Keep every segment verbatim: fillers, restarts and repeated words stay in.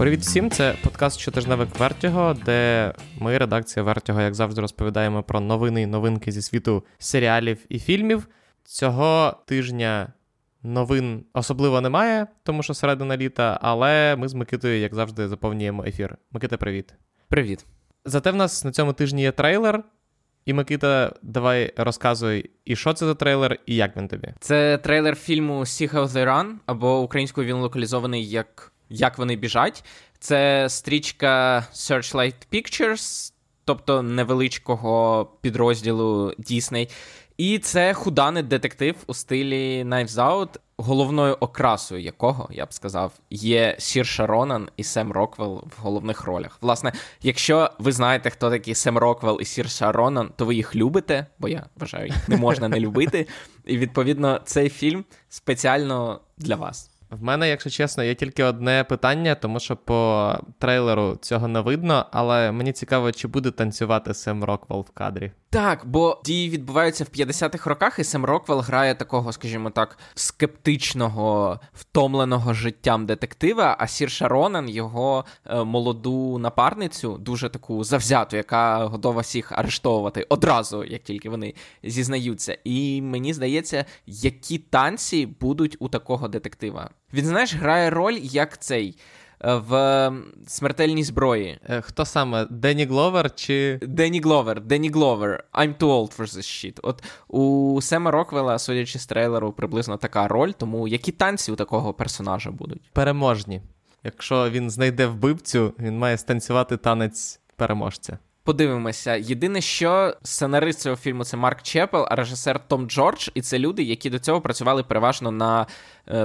Привіт всім, це подкаст «Щотижневик Вертіго», де ми, редакція Вертіго, як завжди, розповідаємо про новини і новинки зі світу серіалів і фільмів. Цього тижня новин особливо немає, тому що середина літа, але ми з Микитою, як завжди, заповнюємо ефір. Микита, привіт. Привіт. Зате в нас на цьому тижні є трейлер. І, Микита, давай розказуй, і що це за трейлер, і як він тобі? Це трейлер фільму «See how they run», або українською він локалізований як «Як вони біжать». Це стрічка Searchlight Pictures, тобто невеличкого підрозділу Disney. І це худаний детектив у стилі Knives Out, головною окрасою якого, я б сказав, є Сірша Ронан і Сем Роквел в головних ролях. Власне, якщо ви знаєте, хто такі Сем Роквел і Сірша Ронан, то ви їх любите, бо я вважаю, їх не можна не любити. І, відповідно, цей фільм спеціально для вас. В мене, якщо чесно, є тільки одне питання, тому що по трейлеру цього не видно, але мені цікаво, чи буде танцювати Сем Роквел в кадрі. Так, бо дії відбуваються в п'ятдесятих роках, і Сем Роквел грає такого, скажімо так, скептичного, втомленого життям детектива, а Сірша Ронан його е, молоду напарницю, дуже таку завзяту, яка готова всіх арештовувати одразу, як тільки вони зізнаються. І мені здається, які танці будуть у такого детектива. Він, знаєш, грає роль як цей в «Смертельній зброї». Хто саме? Денні Гловер чи... Денні Гловер, Денні Гловер. I'm too old for this shit. От у Сема Роквела, судячи з трейлеру, приблизно така роль, тому які танці у такого персонажа будуть? Переможні. Якщо він знайде вбивцю, він має станцювати танець переможця. Подивимося. Єдине, що сценарист цього фільму – це Марк Чепел, а режисер – Том Джордж, і це люди, які до цього працювали переважно на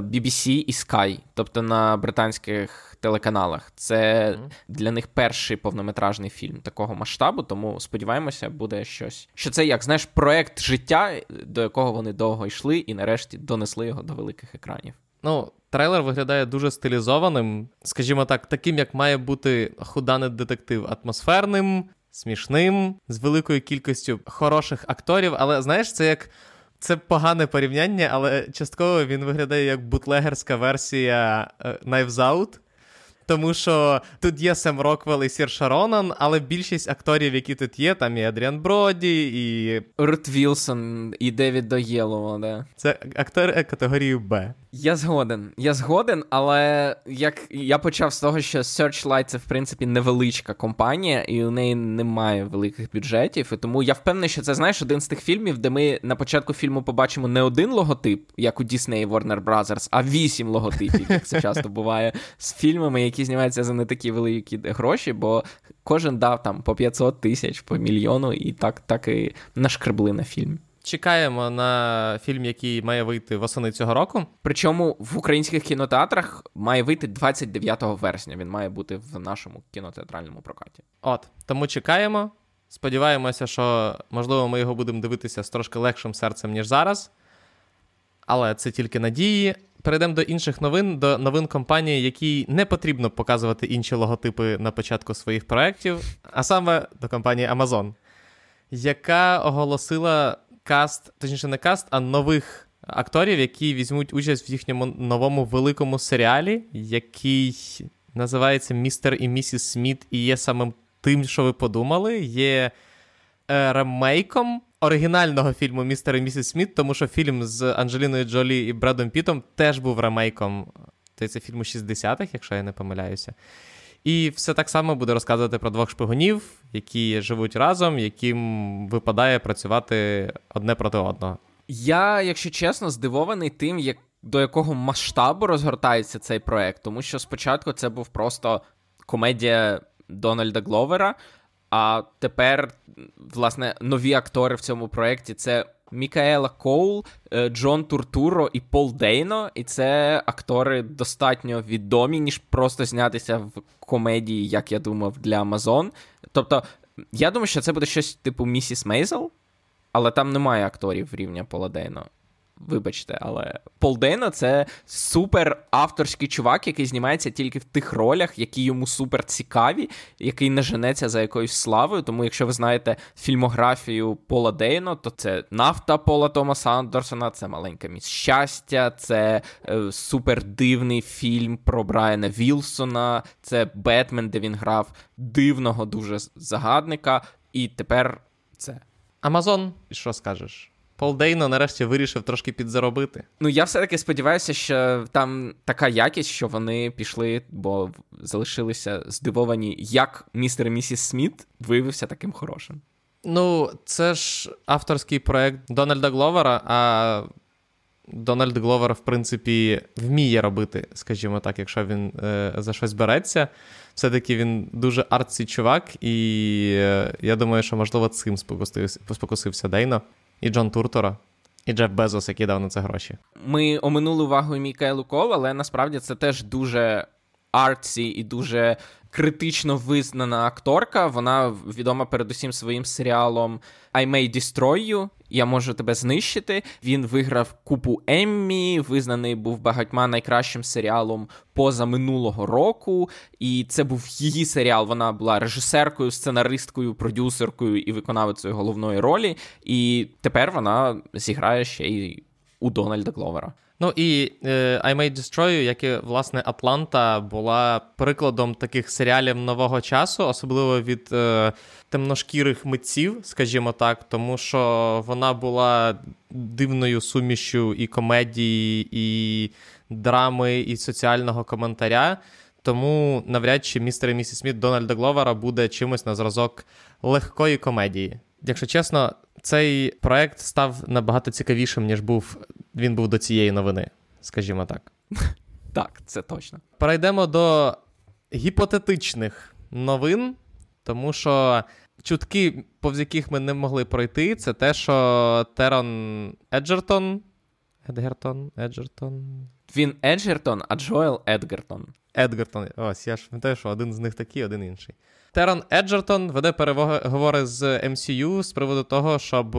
бі бі сі і Sky, тобто на британських телеканалах. Це для них перший повнометражний фільм такого масштабу, тому сподіваємося, буде щось. Що це, як, знаєш, проект життя, до якого вони довго йшли і нарешті донесли його до великих екранів. Ну, трейлер виглядає дуже стилізованим, скажімо так, таким, як має бути худаний детектив, атмосферним, смішним, з великою кількістю хороших акторів, але, знаєш, це як... Це погане порівняння, але частково він виглядає як бутлегерська версія Knives Out, тому що тут є Сем Роквел і Сірша Ронан, але більшість акторів, які тут є, там і Адріан Броді, і... Рут Вілсон, і Девід Доєлово, да. Це актори категорії Б. Я згоден, я згоден, але як я почав з того, що Searchlight – це, в принципі, невеличка компанія, і у неї немає великих бюджетів, і тому я впевнений, що це, знаєш, один з тих фільмів, де ми на початку фільму побачимо не один логотип, як у Disney і Warner Brothers, а вісім логотипів, як це часто буває, з фільмами, які знімаються за не такі великі гроші, бо кожен дав там по п'ятсот тисяч, по мільйону, і так, так і нашкребли на фільм. Чекаємо на фільм, який має вийти восени цього року. Причому в українських кінотеатрах має вийти двадцять дев'ятого вересня. Він має бути в нашому кінотеатральному прокаті. От, тому чекаємо. Сподіваємося, що, можливо, ми його будемо дивитися з трошки легшим серцем, ніж зараз. Але це тільки надії. Перейдемо до інших новин, до новин компанії, якій не потрібно показувати інші логотипи на початку своїх проєктів, а саме до компанії Amazon, яка оголосила... Каст, точніше не каст, а нових акторів, які візьмуть участь в їхньому новому великому серіалі, який називається «Містер і Місіс Сміт» і є самим тим, що ви подумали, є ремейком оригінального фільму «Містер і Місіс Сміт», тому що фільм з Анджеліною Джолі і Бредом Піттом теж був ремейком, то це фільму шістдесятих, якщо я не помиляюся. І все так само буде розказувати про двох шпигунів, які живуть разом, яким випадає працювати одне проти одного. Я, якщо чесно, здивований тим, як до якого масштабу розгортається цей проект, тому що спочатку це був просто комедія Дональда Гловера, а тепер, власне, нові актори в цьому проєкті – це Мікаела Коул, Джон Туртуро і Пол Дейно, і це актори достатньо відомі, ніж просто знятися в комедії, як я думав, для Amazon. Тобто, я думаю, що це буде щось типу «Місіс Мейзел», але там немає акторів рівня Пола Дейно. вибачте, але Пол Дейно – це супер авторський чувак, який знімається тільки в тих ролях, які йому супер цікаві, який не женеться за якоюсь славою. Тому якщо ви знаєте фільмографію Пола Дейно, то це «Нафта» Пола Томаса Андерсона, це «Маленька міс щастя», це е, супер дивний фільм про Брайана Вілсона, це «Бетмен», де він грав дивного дуже загадника, і тепер це. Amazon. І що скажеш? Пол Дейно нарешті вирішив трошки підзаробити. Ну, я все-таки сподіваюся, що там така якість, що вони пішли, бо залишилися здивовані, як «Містер і Місіс Сміт» виявився таким хорошим. Ну, це ж авторський проєкт Дональда Гловера, а Дональд Гловер, в принципі, вміє робити, скажімо так, якщо він е, за щось береться. Все-таки він дуже артсі чувак, і е, я думаю, що, можливо, цим спокусився, спокусився Дейно. І Джон Туртора, і Джеф Безос, який дав на це гроші. Ми оминули увагу Мікаелу Коул, але насправді це теж дуже артсі і дуже критично визнана акторка. Вона відома передусім своїм серіалом «I May Destroy You», «Я можу тебе знищити». Він виграв купу Еммі, визнаний був багатьма найкращим серіалом поза минулого року. І це був її серіал. Вона була режисеркою, сценаристкою, продюсеркою і виконавицею головної ролі. І тепер вона зіграє ще й у Дональда Гловера. Ну і е, I May Destroy You, як і, власне, Атланта, була прикладом таких серіалів нового часу, особливо від е, темношкірих митців, скажімо так, тому що вона була дивною сумішю і комедії, і драми, і соціального коментаря. Тому навряд чи «Містер і місіс Сміт» Дональда Гловера буде чимось на зразок легкої комедії. Якщо чесно, цей проект став набагато цікавішим, ніж був він був до цієї новини, скажімо так. Так, це точно. Перейдемо до гіпотетичних новин, тому що чутки, повз яких ми не могли пройти, це те, що Терон Еджертон... Едгертон? Еджертон? Він Еджертон, а Джоел Едгертон. Едгертон. Ось, я ж пам'ятаю, що один з них такий, один інший. Терон Еджертон веде переговори з Ем Сі Ю з приводу того, щоб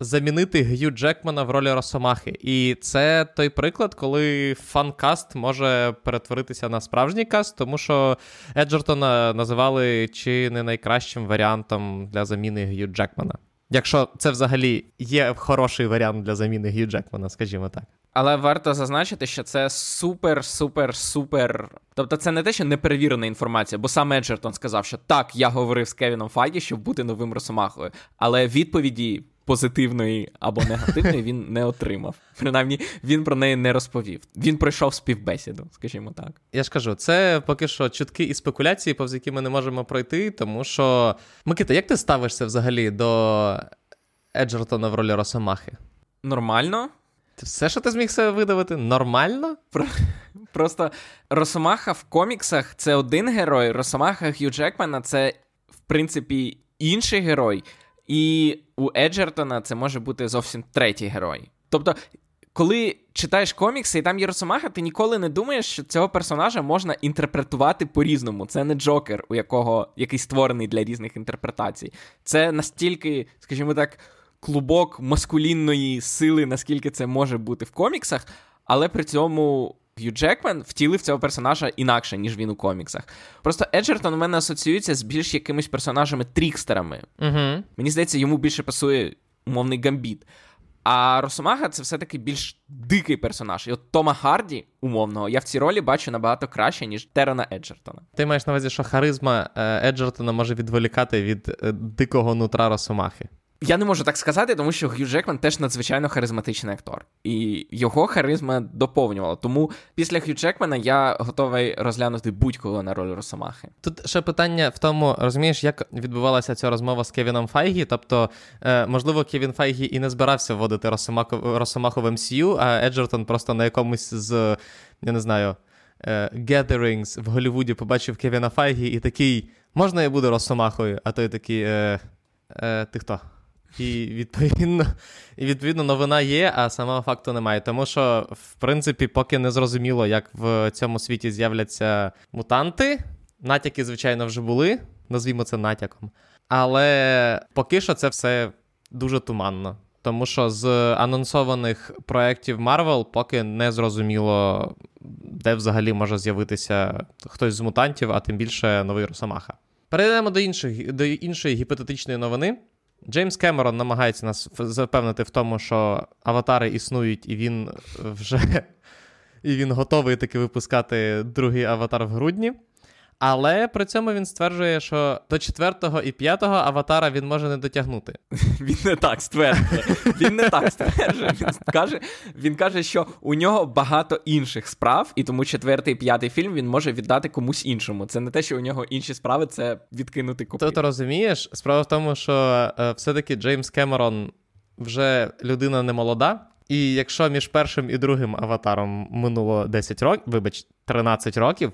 замінити Гью Джекмана в ролі Росомахи. І це той приклад, коли фан-каст може перетворитися на справжній каст, тому що Еджертона називали чи не найкращим варіантом для заміни Гью Джекмана. Якщо це взагалі є хороший варіант для заміни Гью Джекмана, скажімо так. Але варто зазначити, що це супер-супер-супер... Тобто це не те, що неперевірена інформація, бо сам Еджертон сказав, що так, я говорив з Кевіном Файгі, щоб бути новим Росомахою. Але відповіді позитивної або негативної він не отримав. Принаймні, він про неї не розповів. Він пройшов співбесіду, скажімо так. Я ж кажу, це поки що чутки і спекуляції, повз які ми не можемо пройти, тому що... Микита, як ти ставишся взагалі до Еджертона в ролі Росомахи? Нормально. Все, що ти зміг себе видавити, нормально? Просто Росомаха в коміксах – це один герой, Росомаха Гью Джекмана – це, в принципі, інший герой, і у Еджертона це може бути зовсім третій герой. Тобто, коли читаєш комікси і там є Росомаха, ти ніколи не думаєш, що цього персонажа можна інтерпретувати по-різному. Це не Джокер, у якого, який створений для різних інтерпретацій. Це настільки, скажімо так, клубок маскулінної сили, наскільки це може бути в коміксах, але при цьому Гью Джекман втілив цього персонажа інакше, ніж він у коміксах. Просто Еджертон у мене асоціюється з більш якимись персонажами-трікстерами. Угу. Мені здається, йому більше пасує умовний Гамбіт. А Росомаха – це все-таки більш дикий персонаж. І от Тома Харді, умовного, я в цій ролі бачу набагато краще, ніж Терона Еджертона. Ти маєш на увазі, що харизма Еджертона може відволікати від дикого нутра Росомахи? Я не можу так сказати, тому що Гью Джекман теж надзвичайно харизматичний актор. І його харизма доповнювала. Тому після Гью Джекмана я готовий розглянути будь-кого на роль Росомахи. Тут ще питання в тому, розумієш, як відбувалася ця розмова з Кевіном Файгі? Тобто, можливо, Кевін Файгі і не збирався вводити Росомаху, Росомаху в Ем Сі Ю, а Еджертон просто на якомусь з, я не знаю, gatherings в Голлівуді побачив Кевіна Файгі і такий, можна я буду Росомахою? А той такий, е, е, ти хто? І відповідно, і відповідно новина є, а самого факту немає. Тому що, в принципі, поки не зрозуміло, як в цьому світі з'являться мутанти. Натяки, звичайно, вже були. Назвімо це натяком. Але поки що це все дуже туманно. Тому що з анонсованих проєктів Marvel поки не зрозуміло, де взагалі може з'явитися хтось з мутантів, а тим більше новий Росомаха. Перейдемо до інших, до іншої гіпотетичної новини. Джеймс Кемерон намагається нас запевнити в тому, що аватари існують, і він вже і він готовий таки випускати другий аватар в грудні. Але при цьому він стверджує, що до четвертого і п'ятого аватара він може не дотягнути. Він не так стверджує. Він не так стверджує. Він каже, він каже, що у нього багато інших справ, і тому четвертий і п'ятий фільм він може віддати комусь іншому. Це не те, що у нього інші справи, це відкинути копію. Ти розумієш? Справа в тому, що е, все-таки Джеймс Кемерон вже людина не молода. І якщо між першим і другим аватаром минуло десять років, вибач, тринадцять років,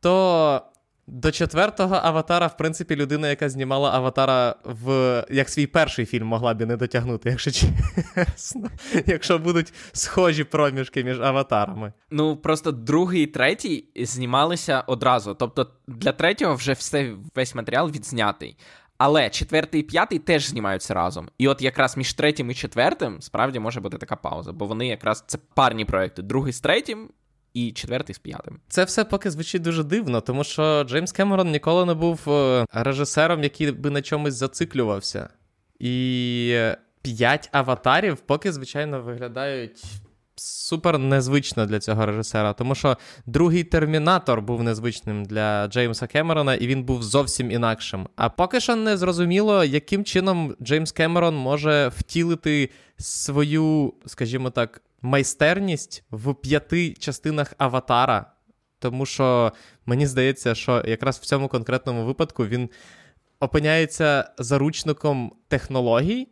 то до четвертого аватара, в принципі, людина, яка знімала аватара в як свій перший фільм, могла б не дотягнути, якщо чесно, якщо будуть схожі проміжки між аватарами. Ну, просто другий і третій знімалися одразу. Тобто для третього вже все, весь матеріал відзнятий. Але четвертий і п'ятий теж знімаються разом. І от якраз між третім і четвертим справді може бути така пауза, бо вони якраз це парні проекти. Другий з третім і четвертий з п'ятим. Це все поки звучить дуже дивно, тому що Джеймс Кемерон ніколи не був режисером, який би на чомусь зациклювався. І п'ять аватарів поки, звичайно, виглядають супер незвично для цього режисера, тому що другий «Термінатор» був незвичним для Джеймса Кемерона, і він був зовсім інакшим. А поки що не зрозуміло, яким чином Джеймс Кемерон може втілити свою, скажімо так, майстерність в п'яти частинах «Аватара», тому що мені здається, що якраз в цьому конкретному випадку він опиняється заручником технологій.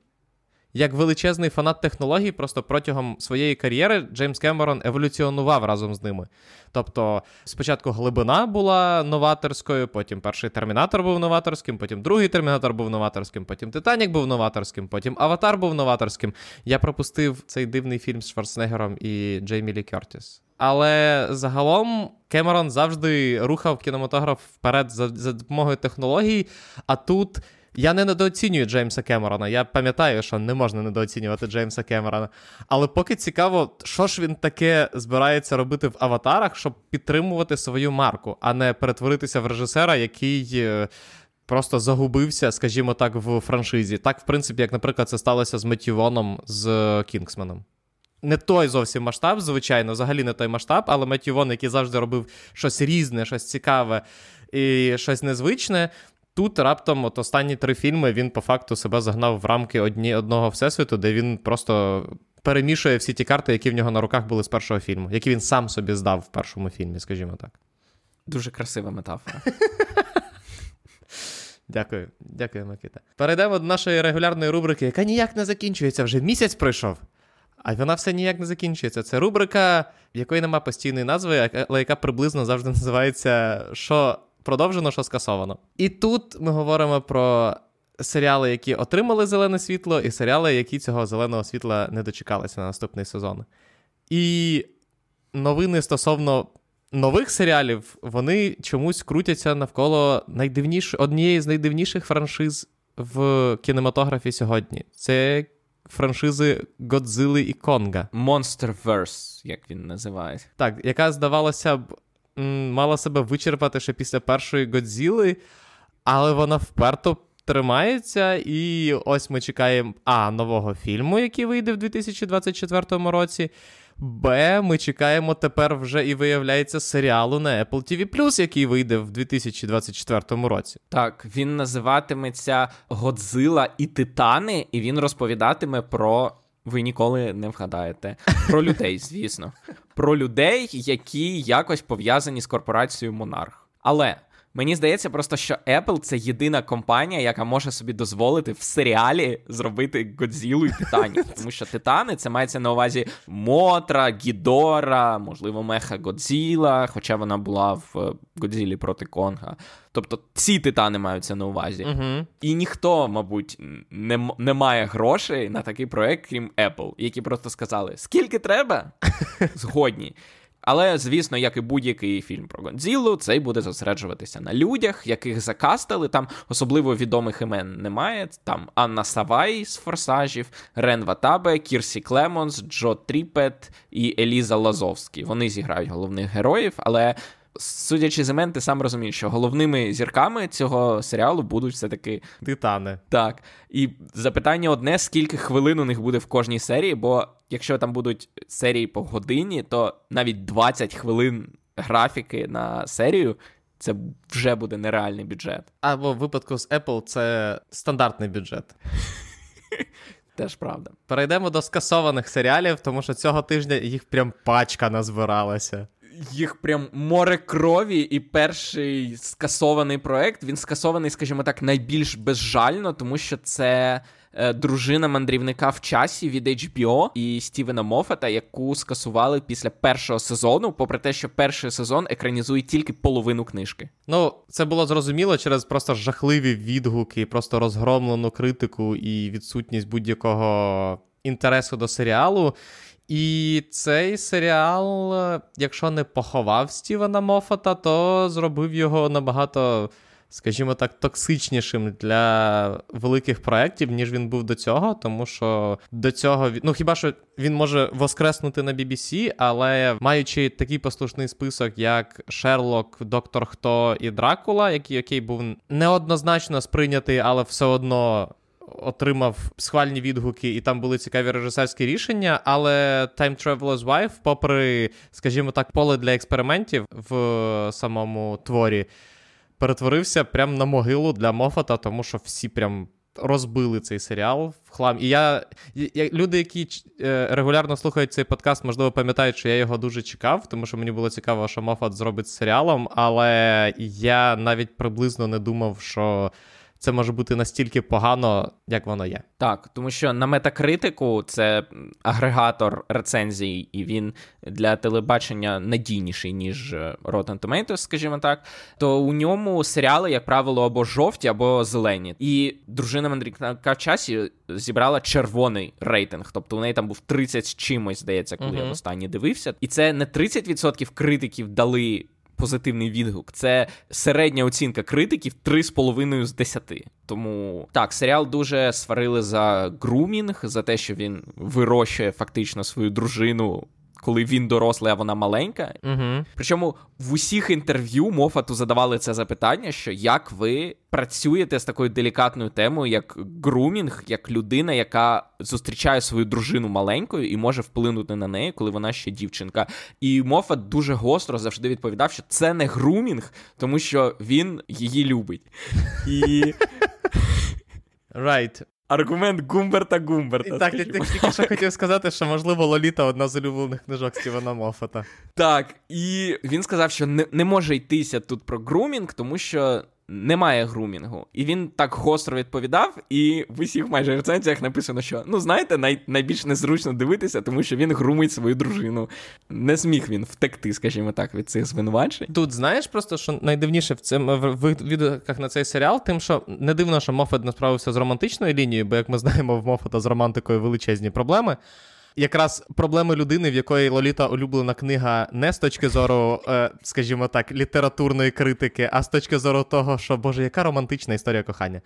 Як величезний фанат технологій, просто протягом своєї кар'єри Джеймс Кемерон еволюціонував разом з ними. Тобто спочатку глибина була новаторською, потім перший Термінатор був новаторським, потім другий Термінатор був новаторським, потім Титанік був новаторським, потім Аватар був новаторським. Я пропустив цей дивний фільм з Шварценеггером і Джеймі Лі Кертіс. Але загалом Кемерон завжди рухав кінематограф вперед за, за допомогою технологій, а тут... Я не недооцінюю Джеймса Кемерона, я пам'ятаю, що не можна недооцінювати Джеймса Кемерона, але поки цікаво, що ж він таке збирається робити в «Аватарах», щоб підтримувати свою марку, а не перетворитися в режисера, який просто загубився, скажімо так, в франшизі. Так, в принципі, як, наприклад, це сталося з Меттью Воном, з «Кінгсменом». Не той зовсім масштаб, звичайно, взагалі не той масштаб, але Меттью Вон, який завжди робив щось різне, щось цікаве і щось незвичне, тут раптом от останні три фільми він по факту себе загнав в рамки одні, одного всесвіту, де він просто перемішує всі ті карти, які в нього на руках були з першого фільму, які він сам собі здав в першому фільмі, скажімо так. Дуже красива метафора. Дякую, дякую, Микита. Перейдемо до нашої регулярної рубрики, яка ніяк не закінчується, вже місяць пройшов. А вона все ніяк не закінчується. Це рубрика, якої нема постійної назви, але яка приблизно завжди називається «Що продовжено, що скасовано». І тут ми говоримо про серіали, які отримали зелене світло, і серіали, які цього зеленого світла не дочекалися на наступний сезон. І новини стосовно нових серіалів, вони чомусь крутяться навколо найдивніш... однієї з найдивніших франшиз в кінематографі сьогодні. Це франшизи «Годзилли» і «Конга». «Monsterverse», як він називається. Так, яка, здавалося б, мала себе вичерпати ще після першої «Годзілли», але вона вперто тримається, і ось ми чекаємо, а, нового фільму, який вийде в дві тисячі двадцять четвертому році, б, ми чекаємо тепер вже і, виявляється, серіалу на Apple ті ві плюс, який вийде в дві тисячі двадцять четвертому році. Так, він називатиметься «Годзилла і Титани», і він розповідатиме про... Ви ніколи не вгадаєте. Про людей, звісно. Про людей, які якось пов'язані з корпорацією Монарх. Але мені здається просто, що Apple – це єдина компанія, яка може собі дозволити в серіалі зробити «Годзілу» і «Титанів». Тому що «Титани» – це мається на увазі Мотра, Гідора, можливо, Меха-Годзіла, хоча вона була в «Годзілі проти Конга». Тобто ці титани маються на увазі. Угу. І ніхто, мабуть, не, не має грошей на такий проект, крім Apple, які просто сказали, скільки треба? Згодні. Але, звісно, як і будь-який фільм про Годзіллу, цей буде зосереджуватися на людях, яких закастили, там особливо відомих імен немає, там Анна Савай з «Форсажів», Рен Ватабе, Кірсі Клемонс, Джо Тріпет і Еліза Лазовські. Вони зіграють головних героїв, але, судячи з імен, ти сам розумієш, що головними зірками цього серіалу будуть все-таки... Титани. Так. І запитання одне, скільки хвилин у них буде в кожній серії, бо якщо там будуть серії по годині, то навіть двадцять хвилин графіки на серію – це вже буде нереальний бюджет. Або в випадку з Apple це стандартний бюджет. Теж правда. Перейдемо до скасованих серіалів, тому що цього тижня їх прям пачка назбиралася. Їх прям море крові, і перший скасований проект, він скасований, скажімо так, найбільш безжально, тому що це «Дружина мандрівника в часі» від Ейч Бі О і Стівена Мофета, яку скасували після першого сезону, попри те, що перший сезон екранізує тільки половину книжки. Ну, це було зрозуміло через просто жахливі відгуки, просто розгромлену критику і відсутність будь-якого інтересу до серіалу. І цей серіал, якщо не поховав Стівена Моффата, то зробив його набагато, скажімо так, токсичнішим для великих проєктів, ніж він був до цього, тому що до цього... Ну, хіба що він може воскреснути на Бі Бі Сі, але маючи такий послушний список, як Шерлок, Доктор Хто і Дракула, який, який був неоднозначно сприйнятий, але все одно... отримав схвальні відгуки, і там були цікаві режисерські рішення, але Time Traveler's Wife, попри, скажімо так, поле для експериментів в самому творі, перетворився прям на могилу для Моффата, тому що всі прям розбили цей серіал в хлам. І я, я люди, які регулярно слухають цей подкаст, можливо, пам'ятають, що я його дуже чекав, тому що мені було цікаво, що Моффат зробить з серіалом, але я навіть приблизно не думав, що це може бути настільки погано, як воно є. Так, тому що на Метакритику, це агрегатор рецензій, і він для телебачення надійніший, ніж Rotten Tomatoes, скажімо так, то у ньому серіали, як правило, або жовті, або зелені. І «Дружина мандрівника в часі» зібрала червоний рейтинг, тобто у неї там був тридцять з чимось, здається, коли mm-hmm. я останній дивився. І це не тридцять відсотків критиків дали позитивний відгук. Це середня оцінка критиків три з половиною з десяти. Тому, так, серіал дуже сварили за грумінг, за те, що він вирощує фактично свою дружину, коли він дорослий, а вона маленька. Угу. Причому в усіх інтерв'ю Моффату задавали це запитання, що як ви працюєте з такою делікатною темою, як грумінг, як людина, яка зустрічає свою дружину маленькою і може вплинути на неї, коли вона ще дівчинка. І Моффат дуже гостро завжди відповідав, що це не грумінг, тому що він її любить. І... Right. Аргумент Гумберта Гумберта. І так, я тільки що хотів сказати, що, можливо, Лоліта – одна з улюблених книжок Стівена Моффата. Так, і він сказав, що не, не може йтися тут про грумінг, тому що немає грумінгу. І він так гостро відповідав, і в усіх майже рецензіях написано, що, ну, знаєте, най, найбільш незручно дивитися, тому що він грумить свою дружину. Не зміг він втекти, скажімо так, від цих звинувачень. Тут, знаєш, просто, що найдивніше в цим в відгуках на цей серіал, тим, що не дивно, що Моффат не справився з романтичною лінією, бо, як ми знаємо, в Моффата з романтикою величезні проблеми. Якраз проблеми людини, в якої Лоліта улюблена книга не з точки зору, е, скажімо так, літературної критики, а з точки зору того, що, боже, яка романтична історія кохання.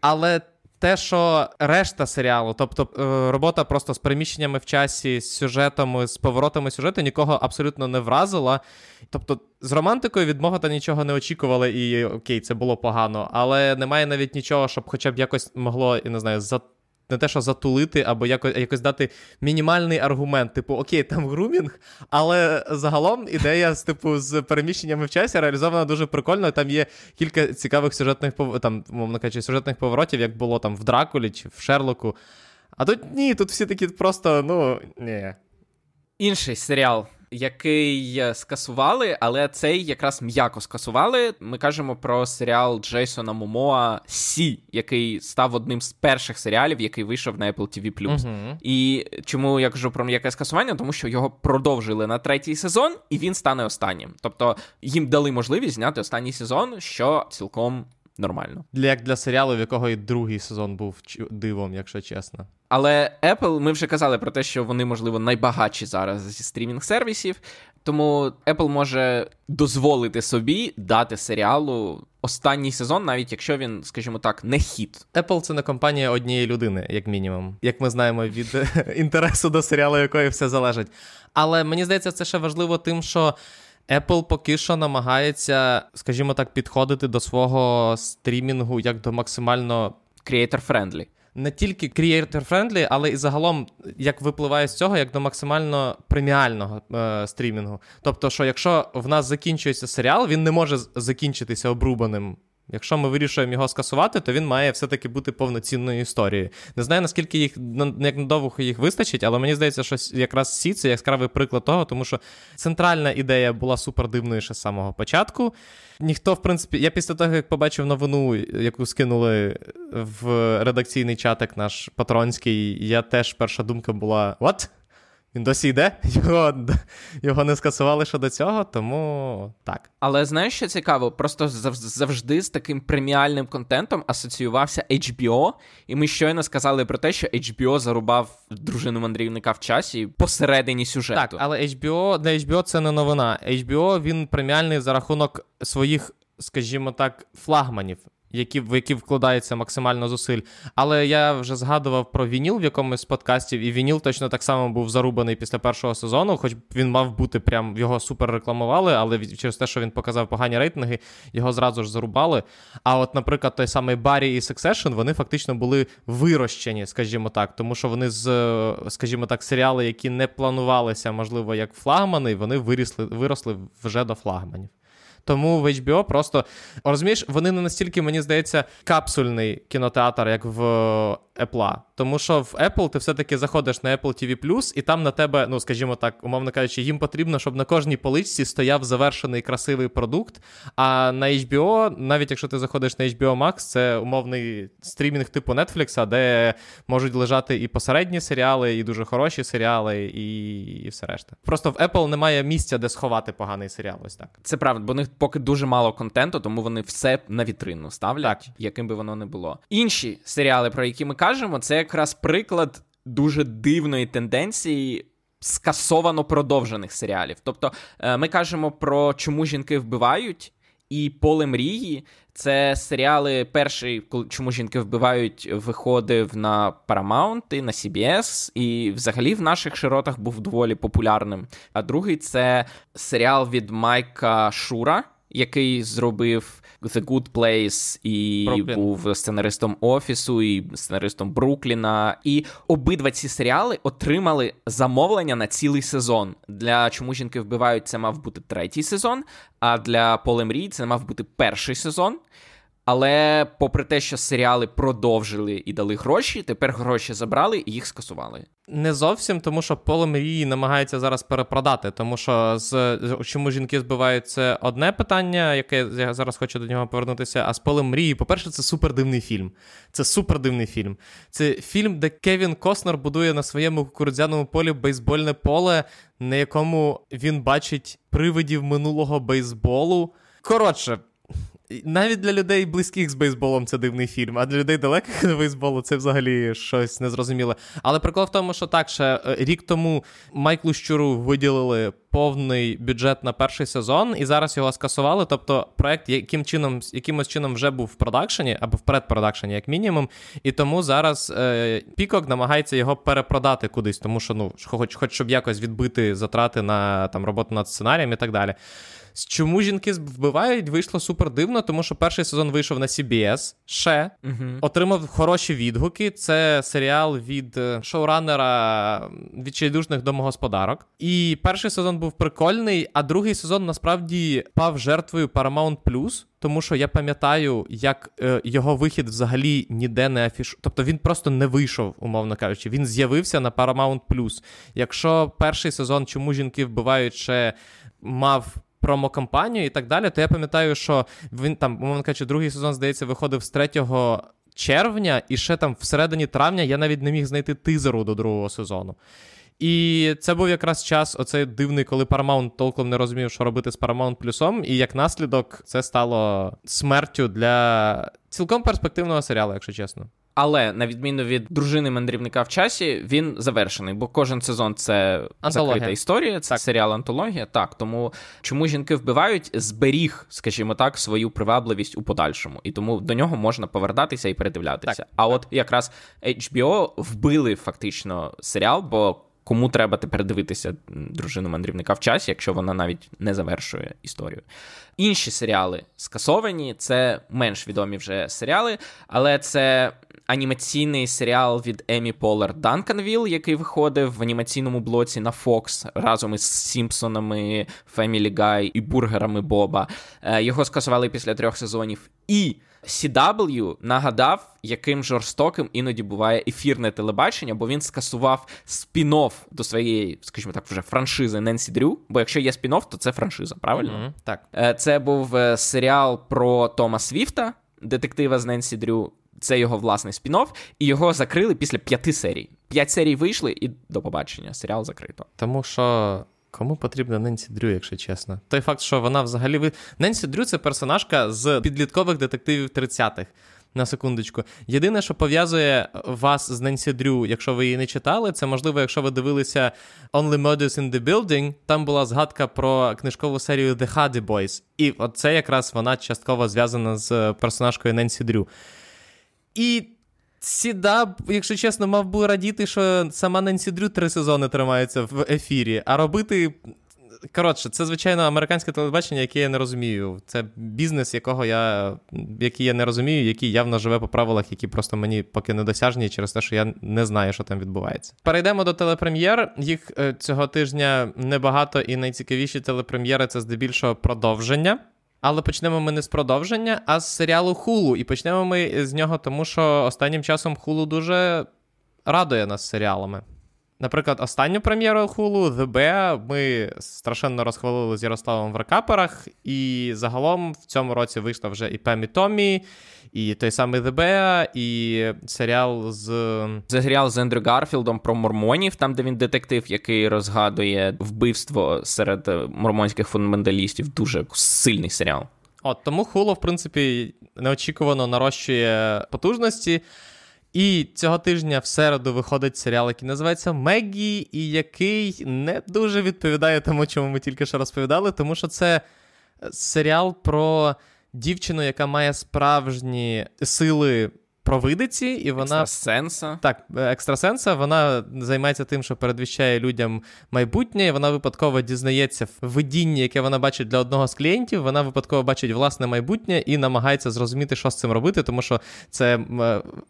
Але те, що решта серіалу, тобто е, робота просто з переміщеннями в часі, з сюжетами, з поворотами сюжету, нікого абсолютно не вразила. Тобто з романтикою від Моффата нічого не очікували, і окей, це було погано, але немає навіть нічого, щоб хоча б якось могло, я не знаю, за не те, що затулити, або якось, якось дати мінімальний аргумент. Типу, окей, там грумінг, але загалом ідея з, типу, з переміщеннями в часі реалізована дуже прикольно. Там є кілька цікавих сюжетних, там, умовно кажучи, сюжетних поворотів, як було там в Дракулі чи в Шерлоку. А тут ні, тут всі такі просто, ну, ні. Інший серіал, який скасували, але цей якраз м'яко скасували. Ми кажемо про серіал Джейсона Момоа «Сі», який став одним з перших серіалів, який вийшов на Apple Ті Ві плюс. Угу. І чому я кажу про м'яке скасування? Тому що його продовжили на третій сезон, і він стане останнім. Тобто їм дали можливість зняти останній сезон, що цілком нормально. Як для серіалу, в якого і другий сезон був дивом, якщо чесно. Але Apple, ми вже казали про те, що вони, можливо, найбагатші зараз зі стрімінг-сервісів, Тому Apple може дозволити собі дати серіалу останній сезон, навіть якщо він, скажімо так, не хіт. Apple – це не компанія однієї людини, як мінімум. Як ми знаємо від інтересу до серіалу, якої все залежить. Але мені здається, це ще важливо тим, що Apple поки що намагається, скажімо так, підходити до свого стрімінгу як до максимально... creator-friendly. Не тільки creator-friendly, але і загалом, як випливає з цього, як до максимально преміального е, стрімінгу. Тобто, що якщо в нас закінчується серіал, він не може закінчитися обрубаним. Якщо ми вирішуємо його скасувати, то він має все-таки бути повноцінною історією. Не знаю, наскільки їх, як надовго їх вистачить, але мені здається, що якраз Сі – це яскравий приклад того, тому що центральна ідея була супер дивною ще з самого початку. Ніхто, в принципі... Я після того, як побачив новину, яку скинули в редакційний чатик наш патронський, я теж, перша думка була «What?». Він досі йде, його, його не скасували ще до цього, тому так. Але знаєш, що цікаво? Просто завжди з таким преміальним контентом асоціювався ейч бі о, і ми щойно сказали про те, що ейч бі о зарубав дружину мандрівника в часі посередині сюжету. Так, але ейч бі о, для ейч бі о це не новина. ейч бі о, він преміальний за рахунок своїх, скажімо так, флагманів, які, в які вкладається максимально зусиль. Але я вже згадував про вініл в якомусь з подкастів, і вініл точно так само був зарубаний після першого сезону, хоч він мав бути прям, його супер рекламували, але через те, що він показав погані рейтинги, його зразу ж зарубали. А от, наприклад, той самий Баррі і Succession, вони фактично були вирощені, скажімо так, тому що вони з, скажімо так, серіали, які не планувалися, можливо, як флагмани, вони вирісли, виросли вже до флагманів. Тому в ейч бі о просто, розумієш, вони не настільки, мені здається, капсульний кінотеатр, як в Apple. Тому що в Apple ти все-таки заходиш на Apple ті ві плюс, і там на тебе, ну, скажімо так, умовно кажучи, їм потрібно, щоб на кожній поличці стояв завершений красивий продукт. А на ейч бі о, навіть якщо ти заходиш на ейч бі о Max, це умовний стрімінг типу Netflix, де можуть лежати і посередні серіали, і дуже хороші серіали, і, і все решта. Просто в Apple немає місця, де сховати поганий серіал, ось так. Це правда, бо них поки дуже мало контенту, тому вони все на вітрину ставлять, так, яким би воно не було. Інші серіали, про які ми кажемо, це якраз приклад дуже дивної тенденції скасовано продовжених серіалів. Тобто ми кажемо про «Чому жінки вбивають» і «Поле мрії». Це серіали, перший, «Чому жінки вбивають», виходив на Paramount і на сі бі ес, і взагалі в наших широтах був доволі популярним. А другий – це серіал від Майка Шура, який зробив «The Good Place» і Brooklyn. Був сценаристом «Офісу», і сценаристом «Брукліна». І обидва ці серіали отримали замовлення на цілий сезон. Для «Чому жінки вбивають» це мав бути третій сезон, а для «Поле мрій» це мав бути перший сезон. Але попри те, що серіали продовжили і дали гроші, тепер гроші забрали і їх скасували. Не зовсім, тому що «Поле мрії» намагається зараз перепродати, тому що з «Чому жінки вбивають» це одне питання, яке я зараз хочу до нього повернутися, а з «Полем мрії», по-перше, це супер дивний фільм. Це супер дивний фільм. Це фільм, де Кевін Костнер будує на своєму кукурудзяному полі бейсбольне поле, на якому він бачить привидів минулого бейсболу. Коротше, навіть для людей близьких з бейсболом це дивний фільм, а для людей далеких від бейсболу це взагалі щось незрозуміле. Але прикол в тому, що так, ще рік тому Майклу Щуру виділили повний бюджет на перший сезон, і зараз його скасували, тобто проект яким чином, якимось чином вже був в продакшені, або в предпродакшені, як мінімум, і тому зараз е, Пікок намагається його перепродати кудись, тому що, ну, хоч, хоч щоб якось відбити затрати на там, роботу над сценарієм і так далі. «Чому жінки вбивають» вийшло супер дивно, тому що перший сезон вийшов на сі бі ес, ще, uh-huh. отримав хороші відгуки. Це серіал від шоураннера «Відчайдушних домогосподарок». І перший сезон був прикольний, а другий сезон насправді пав жертвою Paramount+. Тому що я пам'ятаю, як е, його вихід взагалі ніде не афішував. Тобто він просто не вийшов, умовно кажучи. Він з'явився на Paramount+. Якщо перший сезон «Чому жінки вбивають» ще мав промокампанію і так далі, то я пам'ятаю, що він там, умовно кажучи, другий сезон, здається, виходив з третього червня, і ще там всередині травня я навіть не міг знайти тизеру до другого сезону. І це був якраз час оцей дивний, коли Paramount толком не розумів, що робити з Paramount плюсом, і як наслідок це стало смертю для цілком перспективного серіалу, якщо чесно. Але, на відміну від «Дружини мандрівника в часі», він завершений, бо кожен сезон – це антологія. Закрита історія, це серіал-антологія. Так, тому «Чому жінки вбивають» зберіг, скажімо так, свою привабливість у подальшому. І тому до нього можна повертатися і передивлятися. Так. А от якраз ейч бі о вбили фактично серіал, бо кому треба тепер дивитися «Дружину мандрівника в часі», якщо вона навіть не завершує історію. Інші серіали скасовані, це менш відомі вже серіали, але це анімаційний серіал від Емі Поллард «Данканвіл», який виходив в анімаційному блоці на Fox разом із «Сімпсонами», «Фемілі Гай» і «Бургерами Боба». Його скасували після трьох сезонів. І сі дабл ю нагадав, яким жорстоким іноді буває ефірне телебачення, бо він скасував спін-офф до своєї, скажімо так, вже франшизи Ненсі Дрю, бо якщо є спін-офф, то це франшиза, правильно? Mm-hmm, так. Це був серіал про Тома Свіфта, детектива з Ненсі Дрю. Це його власний спін-офф, і його закрили після п'яти серій. П'ять серій вийшли, і до побачення. Серіал закрито. Тому що кому потрібна Ненсі Дрю, якщо чесно? Той факт, що вона взагалі... Ненсі Дрю – це персонажка з підліткових детективів тридцятих. На секундочку. Єдине, що пов'язує вас з Ненсі Дрю, якщо ви її не читали, це, можливо, якщо ви дивилися Only Murders in the Building, там була згадка про книжкову серію The Hardy Boys. І оце якраз вона частково зв'язана з персонажкою Ненсі Дрю. І Сідаб, якщо чесно, мав би радіти, що сама Ненсі Дрю три сезони тримається в ефірі, а робити... Коротше, це, звичайно, американське телебачення, яке я не розумію. Це бізнес, якого я... який я не розумію, який явно живе по правилах, які просто мені поки недосяжні через те, що я не знаю, що там відбувається. Перейдемо до телепрем'єр. Їх цього тижня небагато, і найцікавіші телепрем'єри – це здебільшого продовження. Але почнемо ми не з продовження, а з серіалу Hulu. І почнемо ми з нього, тому що останнім часом Hulu дуже радує нас серіалами. Наприклад, останню прем'єру Hulu, The Bear, ми страшенно розхвалили з Ярославом в рекаперах. І загалом в цьому році вийшла вже і Пем і Томмі, і той самий The Bear, і серіал з... Це серіал з Ендрю Гарфілдом про мормонів, там, де він детектив, який розгадує вбивство серед мормонських фундаменталістів. Дуже сильний серіал. От, тому Hulu, в принципі, неочікувано нарощує потужності. І цього тижня в середу виходить серіал, який називається «Мегі», і який не дуже відповідає тому, чому ми тільки що розповідали, тому що це серіал про дівчину, яка має справжні сили провидиці, і вона... Екстрасенса. Так, екстрасенса. Вона займається тим, що передвіщає людям майбутнє, і вона випадково дізнається видіння, яке вона бачить для одного з клієнтів, вона випадково бачить власне майбутнє і намагається зрозуміти, що з цим робити, тому що це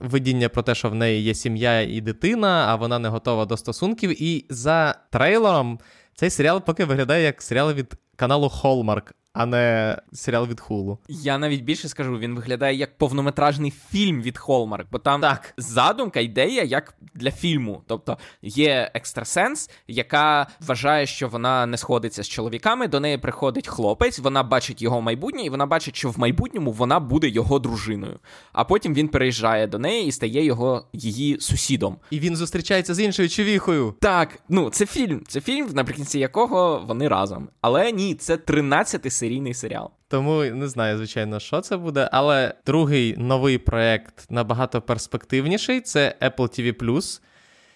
видіння про те, що в неї є сім'я і дитина, а вона не готова до стосунків, і за трейлером цей серіал поки виглядає як серіал від каналу Hallmark, а не серіал від Hulu. Я навіть більше скажу, він виглядає як повнометражний фільм від Hallmark, бо там так. задумка, ідея як для фільму. Тобто є екстрасенс, яка вважає, що вона не сходиться з чоловіками, до неї приходить хлопець, вона бачить його майбутнє, і вона бачить, що в майбутньому вона буде його дружиною. А потім він переїжджає до неї і стає його її сусідом. І він зустрічається з іншою човіхою. Так, ну це фільм, це фільм, наприкінці якого вони разом. Але ні, це тринадцятий серійний серіал. Тому не знаю, звичайно, що це буде, але другий новий проєкт набагато перспективніший, це Apple ті ві плюс,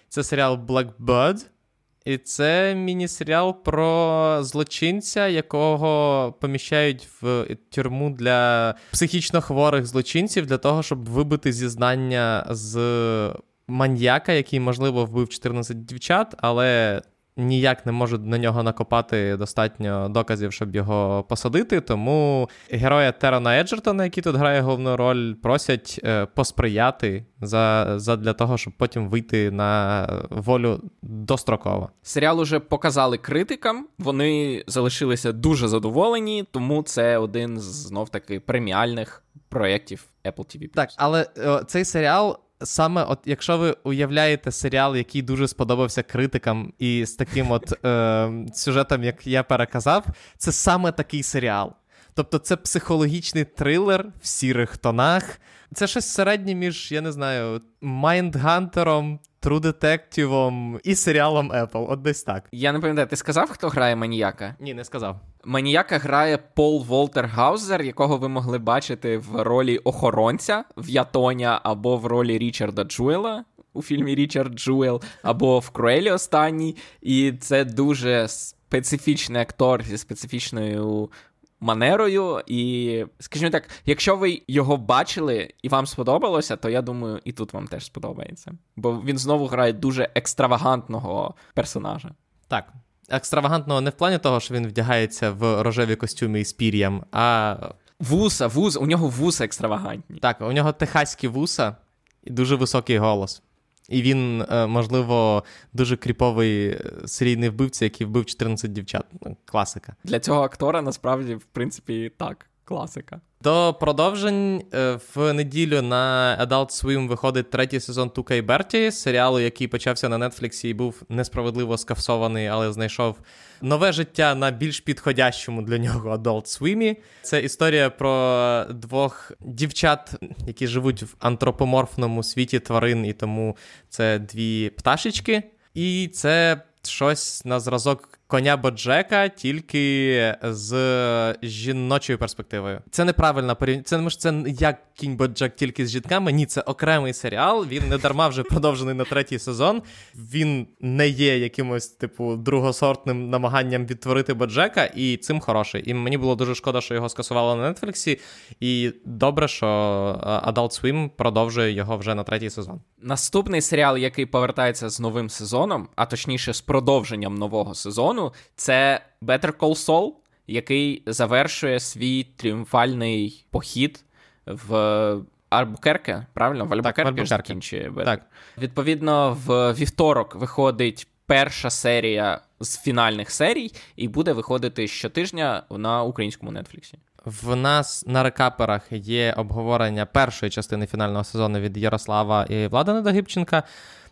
це серіал Blackbird, і це міні-серіал про злочинця, якого поміщають в тюрму для психічно хворих злочинців, для того, щоб вибити зізнання з маньяка, який, можливо, вбив чотирнадцять дівчат, але... ніяк не можуть на нього накопати достатньо доказів, щоб його посадити, тому героя Терона Еджертона, який тут грає головну роль, просять е, посприяти за, за для того, щоб потім вийти на волю достроково. Серіал уже показали критикам, вони залишилися дуже задоволені, тому це один з, знов-таки, преміальних проєктів Apple ті ві плюс. Так, але о, цей серіал... Саме от, якщо ви уявляєте серіал, який дуже сподобався критикам і з таким от е, сюжетом, як я переказав, це саме такий серіал. Тобто це психологічний трилер в сірих тонах. Це щось середнє між, я не знаю, Майндгантером, True Detective і серіалом Apple. От десь так. Я не пам'ятаю, ти сказав, хто грає маніяка? Ні, не сказав. Маніяка грає Пол Волтер Гаузер, якого ви могли бачити в ролі охоронця в Ятоня або в ролі Річарда Джуела у фільмі Річард Джуел, або в Круелі останній. І це дуже специфічний актор зі специфічною манерою, і, скажімо так, якщо ви його бачили і вам сподобалося, то я думаю, і тут вам теж сподобається. Бо він знову грає дуже екстравагантного персонажа. Так, екстравагантного не в плані того, що він вдягається в рожеві костюми із пір'ям, а... Вуса, вуса, у нього вуса екстравагантні. Так, у нього техаські вуса і дуже високий голос. І він, можливо, дуже кріповий серійний вбивця, який вбив чотирнадцять дівчат. Класика. Для цього актора, насправді, в принципі, так, класика. До продовжень. В неділю на Adult Swim виходить третій сезон Тука і Берті, серіалу, який почався на Нетфліксі і був несправедливо скасований, але знайшов нове життя на більш підходящому для нього Adult Swim'і. Це історія про двох дівчат, які живуть в антропоморфному світі тварин, і тому це дві пташечки. І це щось на зразок коня Боджека, тільки з жіночою перспективою. Це неправильно порівняння. Це, може, це як кінь Боджек тільки з жінками. Ні, це окремий серіал. Він не дарма вже продовжений на третій сезон. Він не є якимось, типу, другосортним намаганням відтворити Боджека, і цим хороший. І мені було дуже шкода, що його скасували на Нетфліксі. І добре, що Adult Swim продовжує його вже на третій сезон. Наступний серіал, який повертається з новим сезоном, а точніше з продовженням нового сезону, це Better Call Saul, який завершує свій тріумфальний похід в Альбукерке, правильно? В Альбукерке закінчує. Так. Відповідно, в вівторок виходить перша серія з фінальних серій і буде виходити щотижня на українському Нетфліксі. В нас на рекаперах є обговорення першої частини фінального сезону від Ярослава і Влади Недогибченка.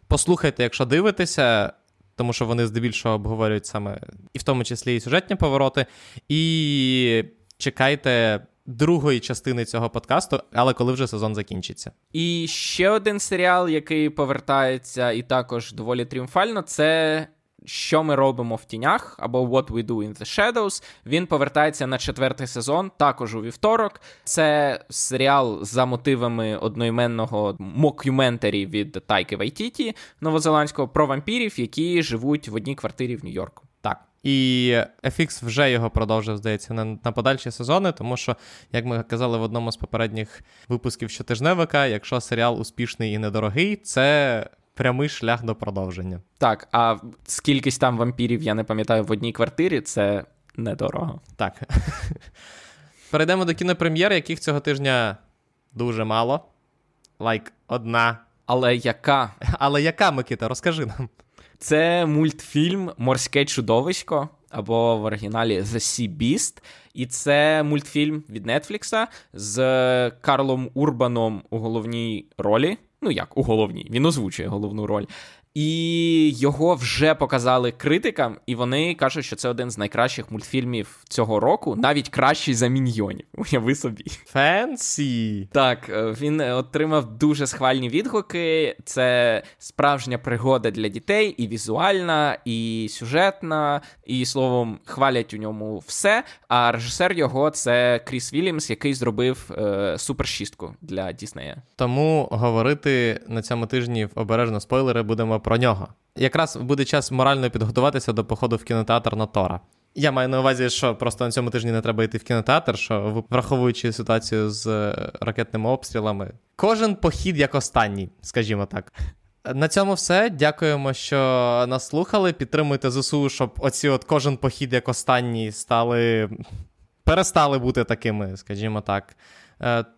Послухайте, якщо дивитеся, тому що вони здебільшого обговорюють саме, і в тому числі, і сюжетні повороти. І чекайте другої частини цього подкасту, але коли вже сезон закінчиться. І ще один серіал, який повертається і також доволі тріумфально, це «Що ми робимо в тінях» або «What we do in the shadows». Він повертається на четвертий сезон, також у вівторок. Це серіал за мотивами одноіменного мокюментарі від Тайки Вайтіті новозеландського про вампірів, які живуть в одній квартирі в Нью-Йорку. Так. І еф ікс вже його продовжив, здається, на, на подальші сезони, тому що, як ми казали в одному з попередніх випусків «Щотижневика», якщо серіал успішний і недорогий, це... прямий шлях до продовження. Так, а скількись там вампірів, я не пам'ятаю, в одній квартирі, це недорого. Так. Перейдемо до кінопрем'єр, яких цього тижня дуже мало. Лайк like, одна. Але яка? Але яка, Микита, розкажи нам. Це мультфільм «Морське чудовисько», або в оригіналі The Sea Beast. І це мультфільм від Netflix з Карлом Урбаном у головній ролі. Ну як, у головній. Він озвучує головну роль. І його вже показали критикам, і вони кажуть, що це один з найкращих мультфільмів цього року, навіть кращий за «Міньйонів». Уяви собі. Фенсі! Так, він отримав дуже схвальні відгуки. Це справжня пригода для дітей, і візуальна, і сюжетна, і, словом, хвалять у ньому все. А режисер його – це Кріс Вільямс, який зробив е, супершістку для Діснея. Тому говорити на цьому тижні обережно спойлери будемо про нього. Якраз буде час морально підготуватися до походу в кінотеатр на Тора. Я маю на увазі, що просто на цьому тижні не треба йти в кінотеатр, що враховуючи ситуацію з ракетними обстрілами. Кожен похід як останній, скажімо так. На цьому все. Дякуємо, що нас слухали. Підтримуйте ЗСУ, щоб оці от кожен похід як останній стали... перестали бути такими, скажімо так.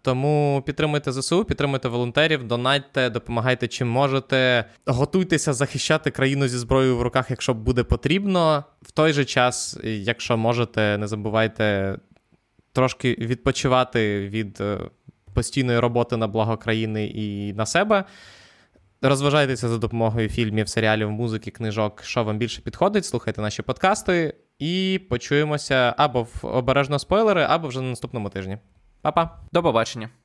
Тому підтримуйте ЗСУ, підтримуйте волонтерів, донатьте, допомагайте чим можете. Готуйтеся захищати країну зі зброєю в руках, якщо буде потрібно. В той же час, якщо можете, не забувайте трошки відпочивати від постійної роботи на благо країни і на себе. Розважайтеся за допомогою фільмів, серіалів, музики, книжок, що вам більше підходить. Слухайте наші подкасти. і почуємося або в обережно спойлери, або вже на наступному тижні. Па-па. До побачення.